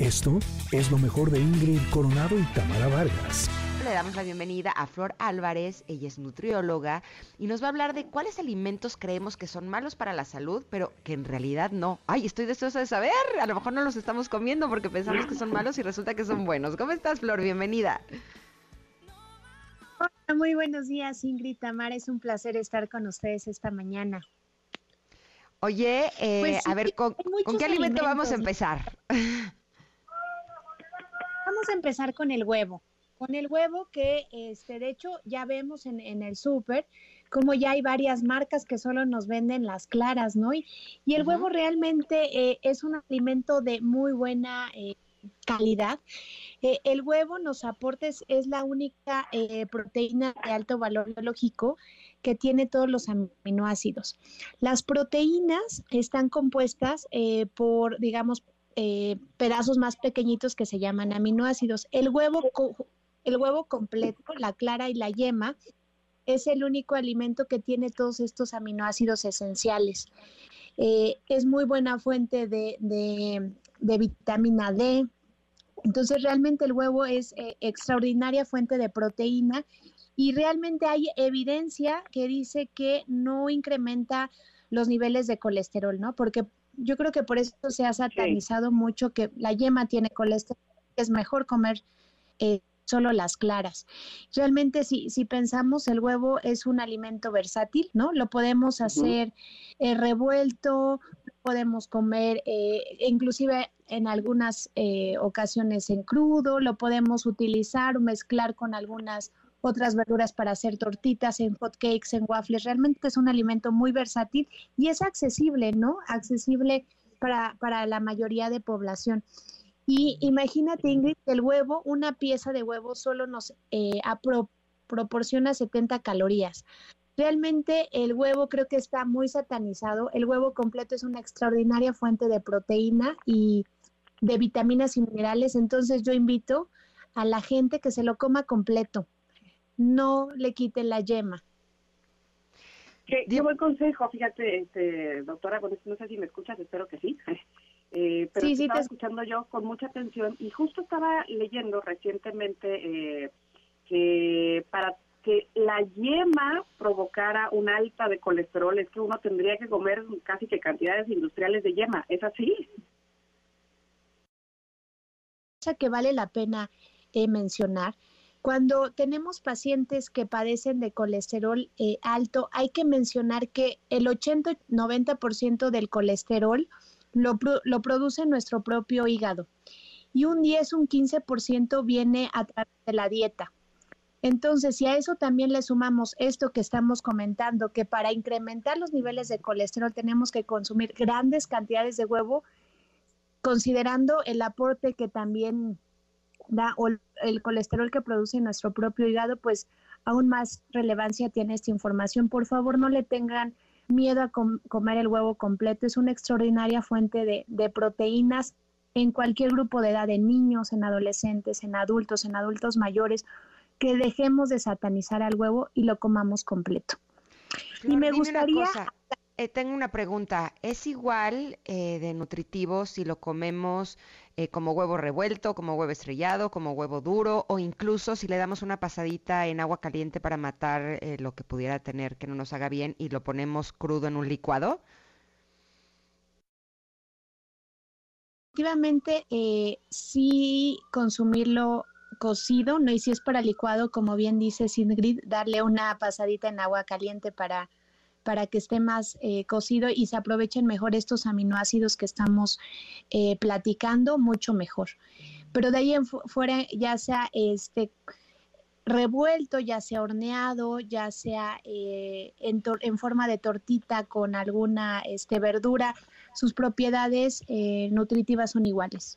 Esto es lo mejor de Ingrid Coronado y Tamara Vargas. Le damos la bienvenida a Flor Álvarez, ella es nutrióloga y nos va a hablar de cuáles alimentos creemos que son malos para la salud, pero que en realidad no. Ay, estoy deseosa de saber, a lo mejor no los estamos comiendo porque pensamos que son malos y resulta que son buenos. ¿Cómo estás, Flor? Bienvenida. Hola, muy buenos días, Ingrid, Tamara, es un placer estar con ustedes esta mañana. Oye, pues sí, a ver, ¿con qué alimento vamos a empezar? Vamos a empezar con el huevo. Con el huevo que, de hecho, ya vemos en el súper, como ya hay varias marcas que solo nos venden las claras, ¿no? Y el huevo realmente es un alimento de muy buena calidad. El huevo nos aporta, es la única proteína de alto valor biológico que tiene todos los aminoácidos. Las proteínas están compuestas por, digamos, pedazos más pequeñitos que se llaman aminoácidos. El huevo completo, la clara y la yema, es el único alimento que tiene todos estos aminoácidos esenciales. Es muy buena fuente de vitamina D. Entonces, realmente el huevo es extraordinaria fuente de proteína y realmente hay evidencia que dice que no incrementa los niveles de colesterol, ¿no? Porque yo creo que por eso se ha satanizado mucho que la yema tiene colesterol, es mejor comer solo las claras. Realmente, si pensamos, el huevo es un alimento versátil, ¿no? Lo podemos hacer revuelto, podemos comer inclusive en algunas ocasiones en crudo, lo podemos utilizar o mezclar con algunas otras verduras para hacer tortitas, en hot cakes, en waffles. Realmente es un alimento muy versátil y es accesible, ¿no? Accesible para la mayoría de población. Y imagínate, Ingrid, el huevo, una pieza de huevo solo nos proporciona 70 calorías. Realmente el huevo creo que está muy satanizado. El huevo completo es una extraordinaria fuente de proteína y de vitaminas y minerales. Entonces yo invito a la gente que se lo coma completo. No le quiten la yema. Qué buen consejo, fíjate, doctora, bueno, no sé si me escuchas, espero que sí. Pero sí, estaba escuchando yo con mucha atención y justo estaba leyendo recientemente que para que la yema provocara un alta de colesterol es que uno tendría que comer casi que cantidades industriales de yema. ¿Es así? Cosa que vale la pena mencionar. Cuando tenemos pacientes que padecen de colesterol alto, hay que mencionar que el 80-90% del colesterol lo produce nuestro propio hígado y un 10-15% viene a través de la dieta. Entonces, si a eso también le sumamos esto que estamos comentando, que para incrementar los niveles de colesterol tenemos que consumir grandes cantidades de huevo, considerando el aporte que también da o el colesterol que produce nuestro propio hígado, pues aún más relevancia tiene esta información. Por favor, no le tengan miedo a comer el huevo completo. Es una extraordinaria fuente de proteínas en cualquier grupo de edad, en niños, en adolescentes, en adultos mayores, que dejemos de satanizar al huevo y lo comamos completo. Flor, y me gustaría... tengo una pregunta. ¿Es igual de nutritivo si lo comemos como huevo revuelto, como huevo estrellado, como huevo duro o incluso si le damos una pasadita en agua caliente para matar lo que pudiera tener que no nos haga bien y lo ponemos crudo en un licuado? Efectivamente, sí consumirlo cocido, ¿no? Y si es para licuado, como bien dice Ingrid, darle una pasadita en agua caliente para que esté más cocido y se aprovechen mejor estos aminoácidos que estamos platicando, mucho mejor. Pero de ahí en fuera, ya sea revuelto, ya sea horneado, ya sea en forma de tortita con alguna verdura, sus propiedades nutritivas son iguales.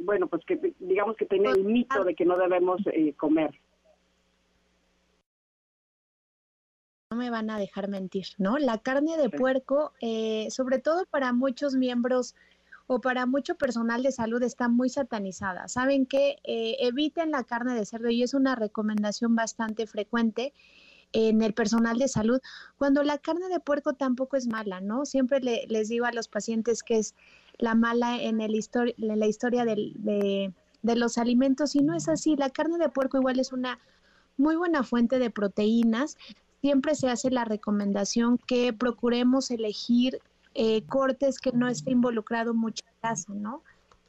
Bueno, pues que digamos que tiene el mito de que no debemos comer. No me van a dejar mentir, ¿no? La carne de puerco, sobre todo para muchos miembros o para mucho personal de salud, está muy satanizada. Saben que eviten la carne de cerdo y es una recomendación bastante frecuente. en el personal de salud, cuando la carne de puerco tampoco es mala, ¿no? Siempre les digo a los pacientes que es la mala en la historia de los alimentos, y no es así. La carne de puerco igual es una muy buena fuente de proteínas. Siempre se hace la recomendación que procuremos elegir cortes que no esté involucrado mucha grasa, ¿no?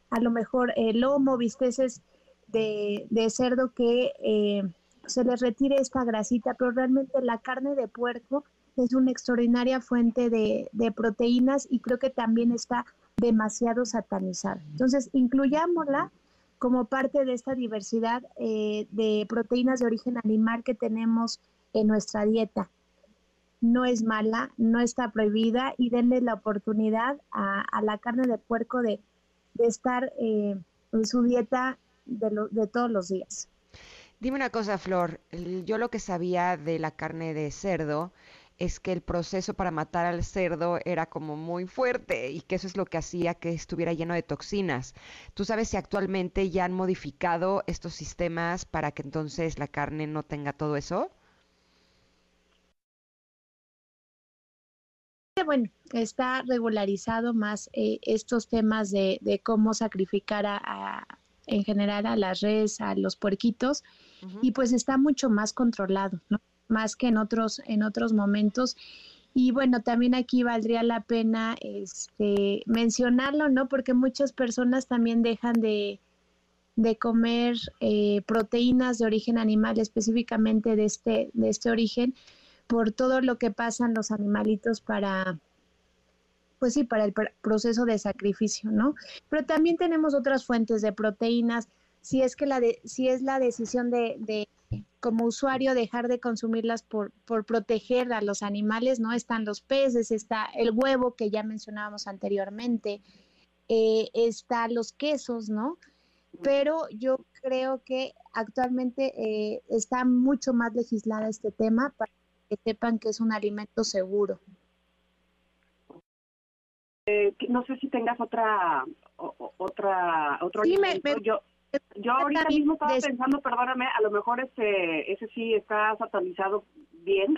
A lo mejor lomo, bisteces de cerdo que se les retire esta grasita, pero realmente la carne de puerco es una extraordinaria fuente de proteínas, y creo que también está demasiado satanizada. Entonces, incluyámosla como parte de esta diversidad de proteínas de origen animal que tenemos en nuestra dieta. No es mala, no está prohibida, y denle la oportunidad a la carne de puerco de estar en su dieta de todos los días. Dime una cosa, Flor, yo lo que sabía de la carne de cerdo es que el proceso para matar al cerdo era como muy fuerte, y que eso es lo que hacía que estuviera lleno de toxinas. ¿Tú sabes si actualmente ya han modificado estos sistemas para que entonces la carne no tenga todo eso? Bueno, está regularizado más estos temas de cómo sacrificar en general a las res, a los puerquitos, y pues está mucho más controlado, ¿no? Más que en otros momentos. Y bueno, también aquí valdría la pena mencionarlo, ¿no? Porque muchas personas también dejan de comer proteínas de origen animal, específicamente de este origen, por todo lo que pasan los animalitos para el proceso de sacrificio, ¿no? Pero también tenemos otras fuentes de proteínas. Si es la decisión de como usuario dejar de consumirlas por proteger a los animales, ¿no? Están los peces, está el huevo que ya mencionábamos anteriormente, está los quesos, ¿no? Pero yo creo que actualmente está mucho más legislada este tema para que sepan que es un alimento seguro. No sé si tengas otro sí, alimento. Yo ahorita mismo estaba pensando, perdóname, a lo mejor ese sí está satanizado bien,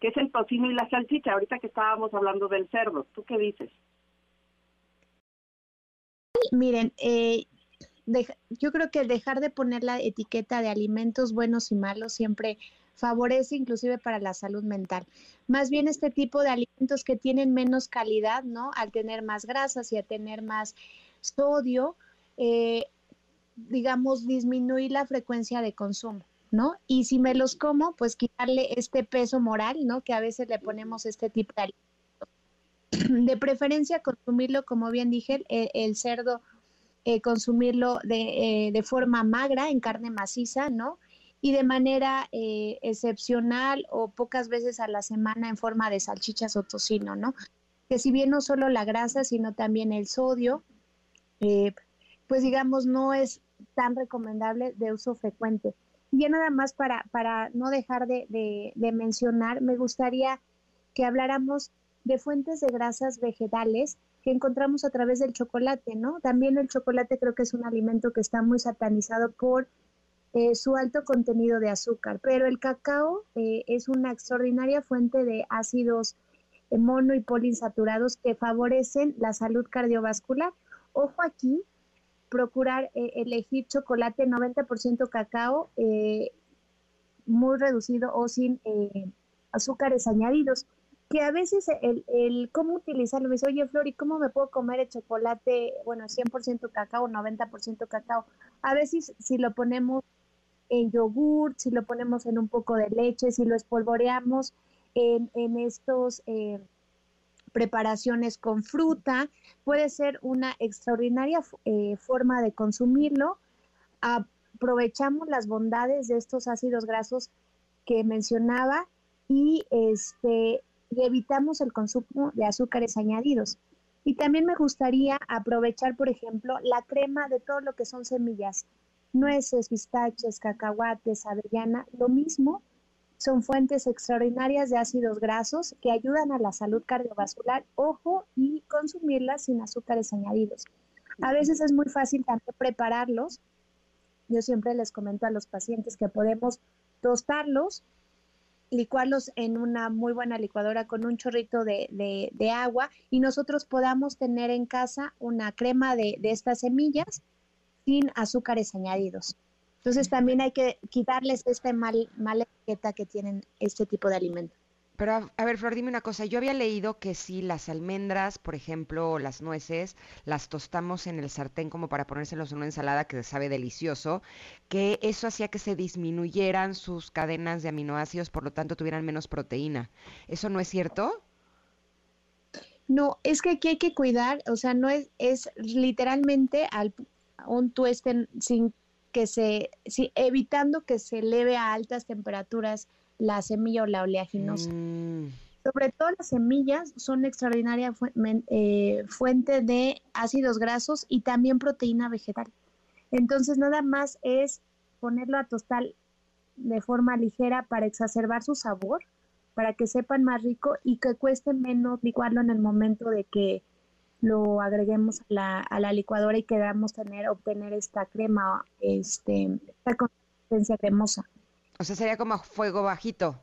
que es el tocino y la salchicha, ahorita que estábamos hablando del cerdo. ¿Tú qué dices? Miren, yo creo que el dejar de poner la etiqueta de alimentos buenos y malos siempre favorece inclusive para la salud mental. Más bien este tipo de alimentos que tienen menos calidad, ¿no? Al tener más grasas y al tener más sodio, digamos, disminuir la frecuencia de consumo, ¿no? Y si me los como, pues quitarle este peso moral, ¿no? Que a veces le ponemos este tipo de alimentos. De preferencia consumirlo, como bien dije, el cerdo, consumirlo de forma magra, en carne maciza, ¿no? Y de manera excepcional o pocas veces a la semana en forma de salchichas o tocino, ¿no? Que si bien no solo la grasa, sino también el sodio, pues digamos no es tan recomendable de uso frecuente. Y ya nada más para no dejar de mencionar, me gustaría que habláramos de fuentes de grasas vegetales que encontramos a través del chocolate, ¿no? También el chocolate creo que es un alimento que está muy satanizado por su alto contenido de azúcar, pero el cacao es una extraordinaria fuente de ácidos mono y poliinsaturados que favorecen la salud cardiovascular. Ojo aquí, procurar elegir chocolate 90% cacao, muy reducido o sin azúcares añadidos, que a veces el cómo utilizarlo, me dice, oye Flor, ¿y cómo me puedo comer el chocolate, bueno, 100% cacao, 90% cacao? A veces si lo ponemos en yogurt, si lo ponemos en un poco de leche, si lo espolvoreamos en estos preparaciones con fruta, puede ser una extraordinaria forma de consumirlo. Aprovechamos las bondades de estos ácidos grasos que mencionaba y evitamos el consumo de azúcares añadidos. Y también me gustaría aprovechar, por ejemplo, la crema de todo lo que son semillas, nueces, pistaches, cacahuates, avellana, lo mismo. Son fuentes extraordinarias de ácidos grasos que ayudan a la salud cardiovascular, ojo, y consumirlas sin azúcares añadidos. A veces es muy fácil también prepararlos. Yo siempre les comento a los pacientes que podemos tostarlos licuarlos en una muy buena licuadora con un chorrito de agua, y nosotros podamos tener en casa una crema de estas semillas sin azúcares añadidos. Entonces también hay que quitarles esta mala etiqueta que tienen este tipo de alimento. Pero a ver, Flor, dime una cosa. Yo había leído que si las almendras, por ejemplo, o las nueces, las tostamos en el sartén como para ponérselos en una ensalada que sabe delicioso, que eso hacía que se disminuyeran sus cadenas de aminoácidos, por lo tanto tuvieran menos proteína. ¿Eso no es cierto? No, es que aquí hay que cuidar, o sea, no es literalmente un tueste sin que evitando que se eleve a altas temperaturas la semilla o la oleaginosa. Sobre todo las semillas son extraordinaria fuente de ácidos grasos y también proteína vegetal. Entonces nada más es ponerlo a tostar de forma ligera para exacerbar su sabor, para que sepan más rico y que cueste menos licuarlo en el momento de que lo agreguemos a la licuadora y queramos obtener esta crema, esta consistencia cremosa. O sea, sería como fuego bajito.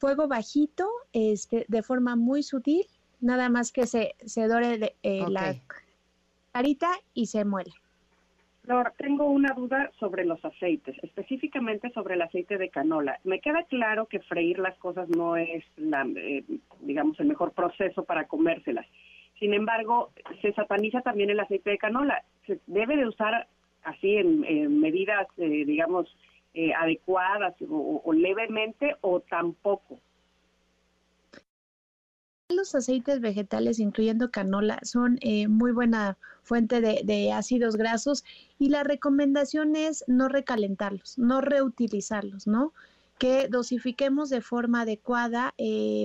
Fuego bajito, de forma muy sutil, nada más que se dore la carita y se muele. Flor, tengo una duda sobre los aceites, específicamente sobre el aceite de canola. Me queda claro que freír las cosas no es, digamos, el mejor proceso para comérselas. Sin embargo, se sataniza también el aceite de canola. Se debe de usar así en medidas, digamos, adecuadas o levemente, o tampoco. Los aceites vegetales, incluyendo canola, son muy buena fuente de ácidos grasos, y la recomendación es no recalentarlos, no reutilizarlos, ¿no? Que dosifiquemos de forma adecuada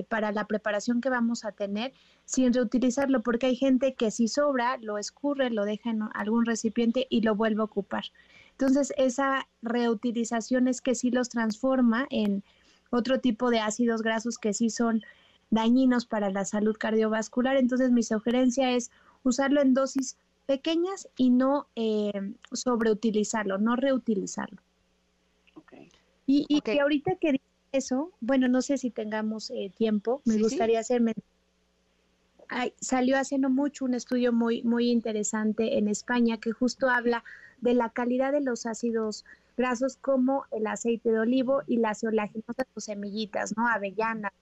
para la preparación que vamos a tener sin reutilizarlo, porque hay gente que si sobra lo escurre, lo deja en algún recipiente y lo vuelve a ocupar. Entonces, esa reutilización es que sí los transforma en otro tipo de ácidos grasos que sí son dañinos para la salud cardiovascular. Entonces, mi sugerencia es usarlo en dosis pequeñas y no sobreutilizarlo, no reutilizarlo. Okay. Y que ahorita que dice eso, bueno, no sé si tengamos tiempo, me gustaría hacerme... Salió hace no mucho un estudio muy, muy interesante en España que justo habla de la calidad de los ácidos grasos como el aceite de olivo y las oleaginosas o semillitas, ¿no? Avellanas,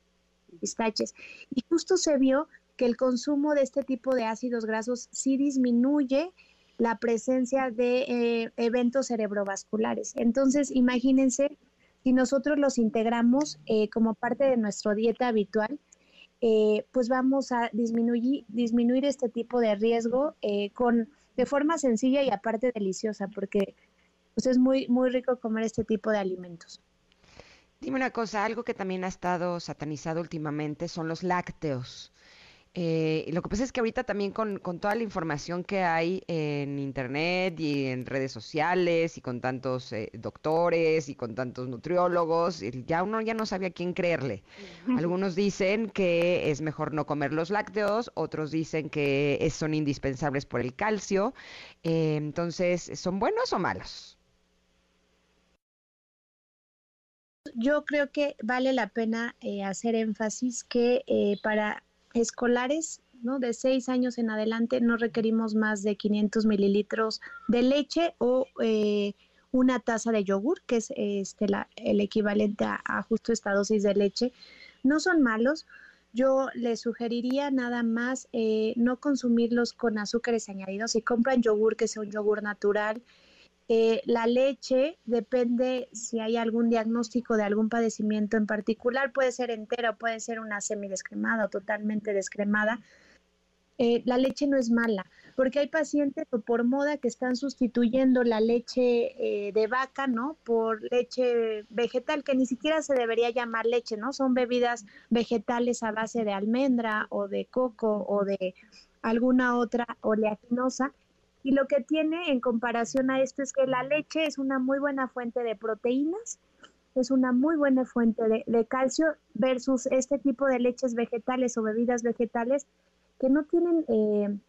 pistaches. Y justo se vio que el consumo de este tipo de ácidos grasos sí disminuye la presencia de eventos cerebrovasculares. Entonces, imagínense, si nosotros los integramos como parte de nuestra dieta habitual, pues vamos a disminuir este tipo de riesgo de forma sencilla y aparte deliciosa, porque pues es muy, muy rico comer este tipo de alimentos. Dime una cosa, algo que también ha estado satanizado últimamente son los lácteos. Lo que pasa es que ahorita también con toda la información que hay en internet y en redes sociales y con tantos doctores y con tantos nutriólogos, ya uno ya no sabe a quién creerle. Algunos dicen que es mejor no comer los lácteos, otros dicen que son indispensables por el calcio. Entonces, ¿son buenos o malos? Yo creo que vale la pena hacer énfasis que para escolares, ¿no?, de 6 años en adelante no requerimos más de 500 mililitros de leche o una taza de yogur, que es el equivalente a justo esta dosis de leche. No son malos. Yo les sugeriría nada más no consumirlos con azúcares añadidos. Si compran yogur, que sea un yogur natural. La leche depende si hay algún diagnóstico de algún padecimiento en particular, puede ser entera, puede ser una semidescremada o totalmente descremada. La leche no es mala, porque hay pacientes por moda que están sustituyendo la leche de vaca, ¿no?, por leche vegetal, que ni siquiera se debería llamar leche, ¿no? Son bebidas vegetales a base de almendra o de coco o de alguna otra oleaginosa. Y lo que tiene en comparación a esto es que la leche es una muy buena fuente de proteínas, es una muy buena fuente de calcio, versus este tipo de leches vegetales o bebidas vegetales que no tienen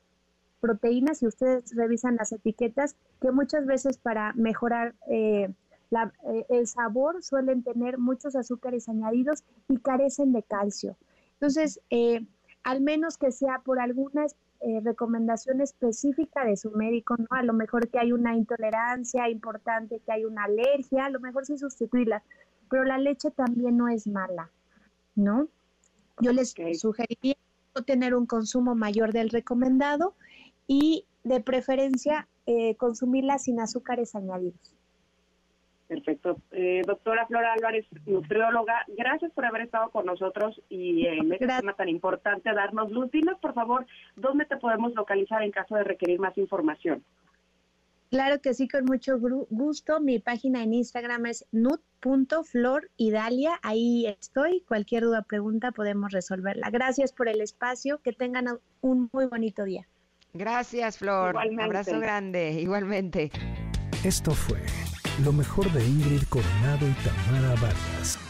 proteínas, y ustedes revisan las etiquetas, que muchas veces para mejorar el sabor, suelen tener muchos azúcares añadidos y carecen de calcio. Entonces, al menos que sea por alguna recomendación específica de su médico, ¿no? A lo mejor que hay una intolerancia importante, que hay una alergia, a lo mejor sí sustituirla, pero la leche también no es mala, ¿no? Yo les sugeriría tener un consumo mayor del recomendado y de preferencia consumirla sin azúcares añadidos. Perfecto. Doctora Flor Álvarez, nutrióloga, gracias por haber estado con nosotros y en este tema tan importante darnos luz. Dinos, por favor, ¿dónde te podemos localizar en caso de requerir más información? Claro que sí, con mucho gusto. Mi página en Instagram es nut.floridalia. Ahí estoy. Cualquier duda o pregunta podemos resolverla. Gracias por el espacio. Que tengan un muy bonito día. Gracias, Flor. Igualmente. Abrazo grande. Igualmente. Esto fue lo mejor de Ingrid Coronado y Tamara Vargas.